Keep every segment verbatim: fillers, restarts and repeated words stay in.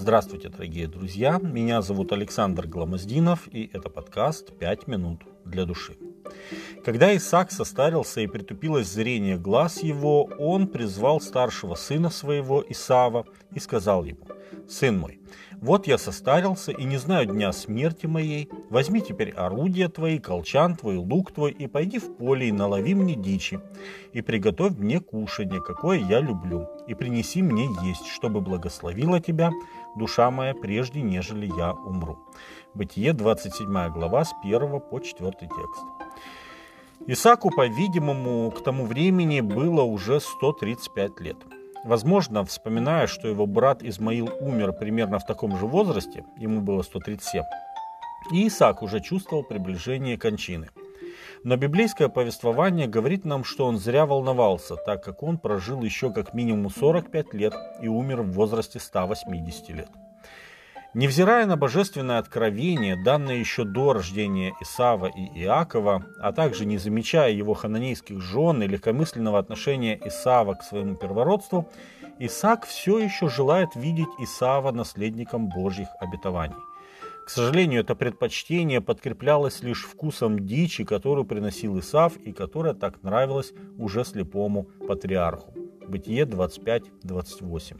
Здравствуйте, дорогие друзья! Меня зовут Александр Гломоздинов, и это подкаст «Пять минут для души». Когда Исаак состарился и притупилось зрение глаз его, он призвал старшего сына своего Исава и сказал ему: «Сын мой, вот я состарился и не знаю дня смерти моей. Возьми теперь орудия твои, колчан твой, лук твой, и пойди в поле, и налови мне дичи, и приготовь мне кушанье, какое я люблю, и принеси мне есть, чтобы благословила тебя душа моя, прежде нежели я умру». Бытие, двадцать седьмая глава, с первого по четвёртый текст. Исааку, по-видимому, к тому времени было уже сто тридцать пять лет. Возможно, вспоминая, что его брат Измаил умер примерно в таком же возрасте, ему было сто тридцать семь, и Исаак уже чувствовал приближение кончины. Но библейское повествование говорит нам, что он зря волновался, так как он прожил еще как минимум сорок пять лет и умер в возрасте ста восьмидесяти лет. Невзирая на божественное откровение, данное еще до рождения Исава и Иакова, а также не замечая его хананейских жен и легкомысленного отношения Исава к своему первородству, Исаак все еще желает видеть Исава наследником Божьих обетований. К сожалению, это предпочтение подкреплялось лишь вкусом дичи, которую приносил Исав и которая так нравилась уже слепому патриарху. Бытие двадцать пять двадцать восемь.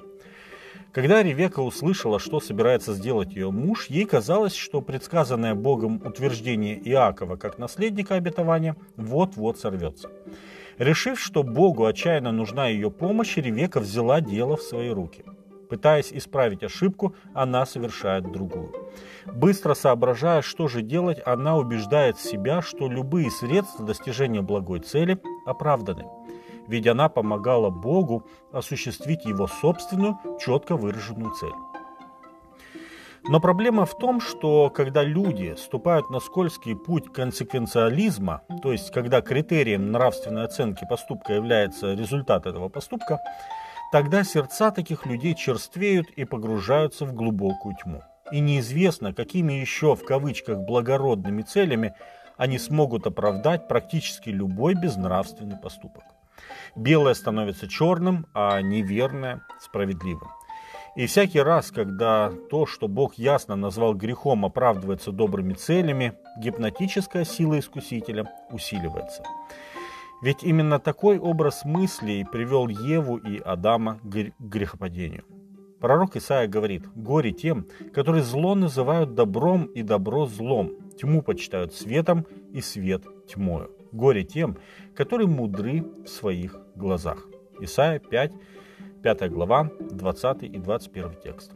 Когда Ревека услышала, что собирается сделать ее муж, ей казалось, что предсказанное Богом утверждение Иакова как наследника обетования вот-вот сорвется. Решив, что Богу отчаянно нужна ее помощь, Ревека взяла дело в свои руки. Пытаясь исправить ошибку, она совершает другую. Быстро соображая, что же делать, она убеждает себя, что любые средства достижения благой цели оправданы. Ведь она помогала Богу осуществить его собственную, четко выраженную цель. Но проблема в том, что когда люди ступают на скользкий путь консеквенциализма, то есть когда критерием нравственной оценки поступка является результат этого поступка, тогда сердца таких людей черствеют и погружаются в глубокую тьму. И неизвестно, какими еще в кавычках благородными целями они смогут оправдать практически любой безнравственный поступок. Белое становится черным, а неверное – справедливым. И всякий раз, когда то, что Бог ясно назвал грехом, оправдывается добрыми целями, гипнотическая сила искусителя усиливается. Ведь именно такой образ мыслей привел Еву и Адама к грехопадению. Пророк Исаия говорит: «Горе тем, которые зло называют добром и добро злом, тьму почитают светом и свет тьмою. Горе тем, которые мудры в своих глазах». Исайя пять, пятая глава, двадцатый и двадцать первый текст.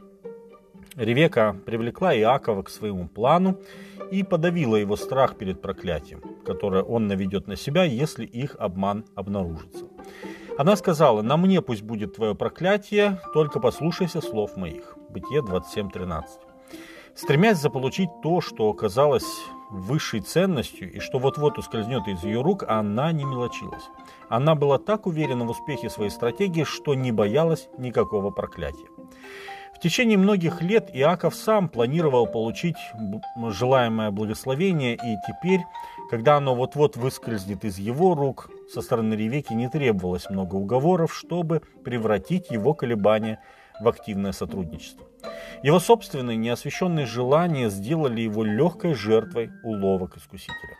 Ревека привлекла Иакова к своему плану и подавила его страх перед проклятием, которое он наведет на себя, если их обман обнаружится. Она сказала: «На мне пусть будет твое проклятие, только послушайся слов моих». Бытие двадцать семь тринадцать. Стремясь заполучить то, что казалось высшей ценностью и что вот-вот ускользнет из ее рук, она не мелочилась. Она была так уверена в успехе своей стратегии, что не боялась никакого проклятия. В течение многих лет Иаков сам планировал получить желаемое благословение, и теперь, когда оно вот-вот выскользнет из его рук, со стороны Ревеки не требовалось много уговоров, чтобы превратить его колебания в активное сотрудничество. Его собственные неосвещенные желания сделали его легкой жертвой уловок искусителя.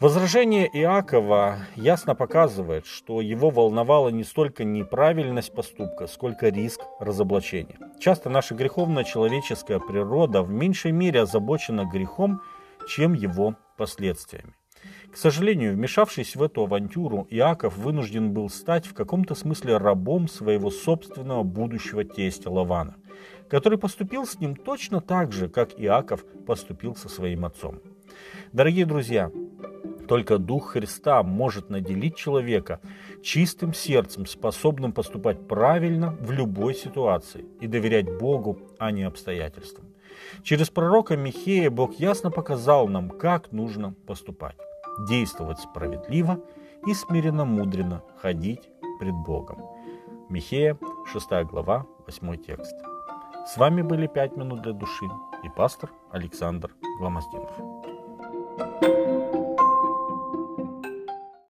Возражение Иакова ясно показывает, что его волновала не столько неправильность поступка, сколько риск разоблачения. Часто наша греховная человеческая природа в меньшей мере озабочена грехом, чем его последствиями. К сожалению, вмешавшись в эту авантюру, Иаков вынужден был стать в каком-то смысле рабом своего собственного будущего тестя Лавана, который поступил с ним точно так же, как Иаков поступил со своим отцом. Дорогие друзья, только Дух Христа может наделить человека чистым сердцем, способным поступать правильно в любой ситуации и доверять Богу, а не обстоятельствам. Через пророка Михея Бог ясно показал нам, как нужно поступать: действовать справедливо и смиренно-мудренно ходить пред Богом. Михея, шестая глава, восьмой текст. С вами были «пять минут для души» и пастор Александр Гломоздинов.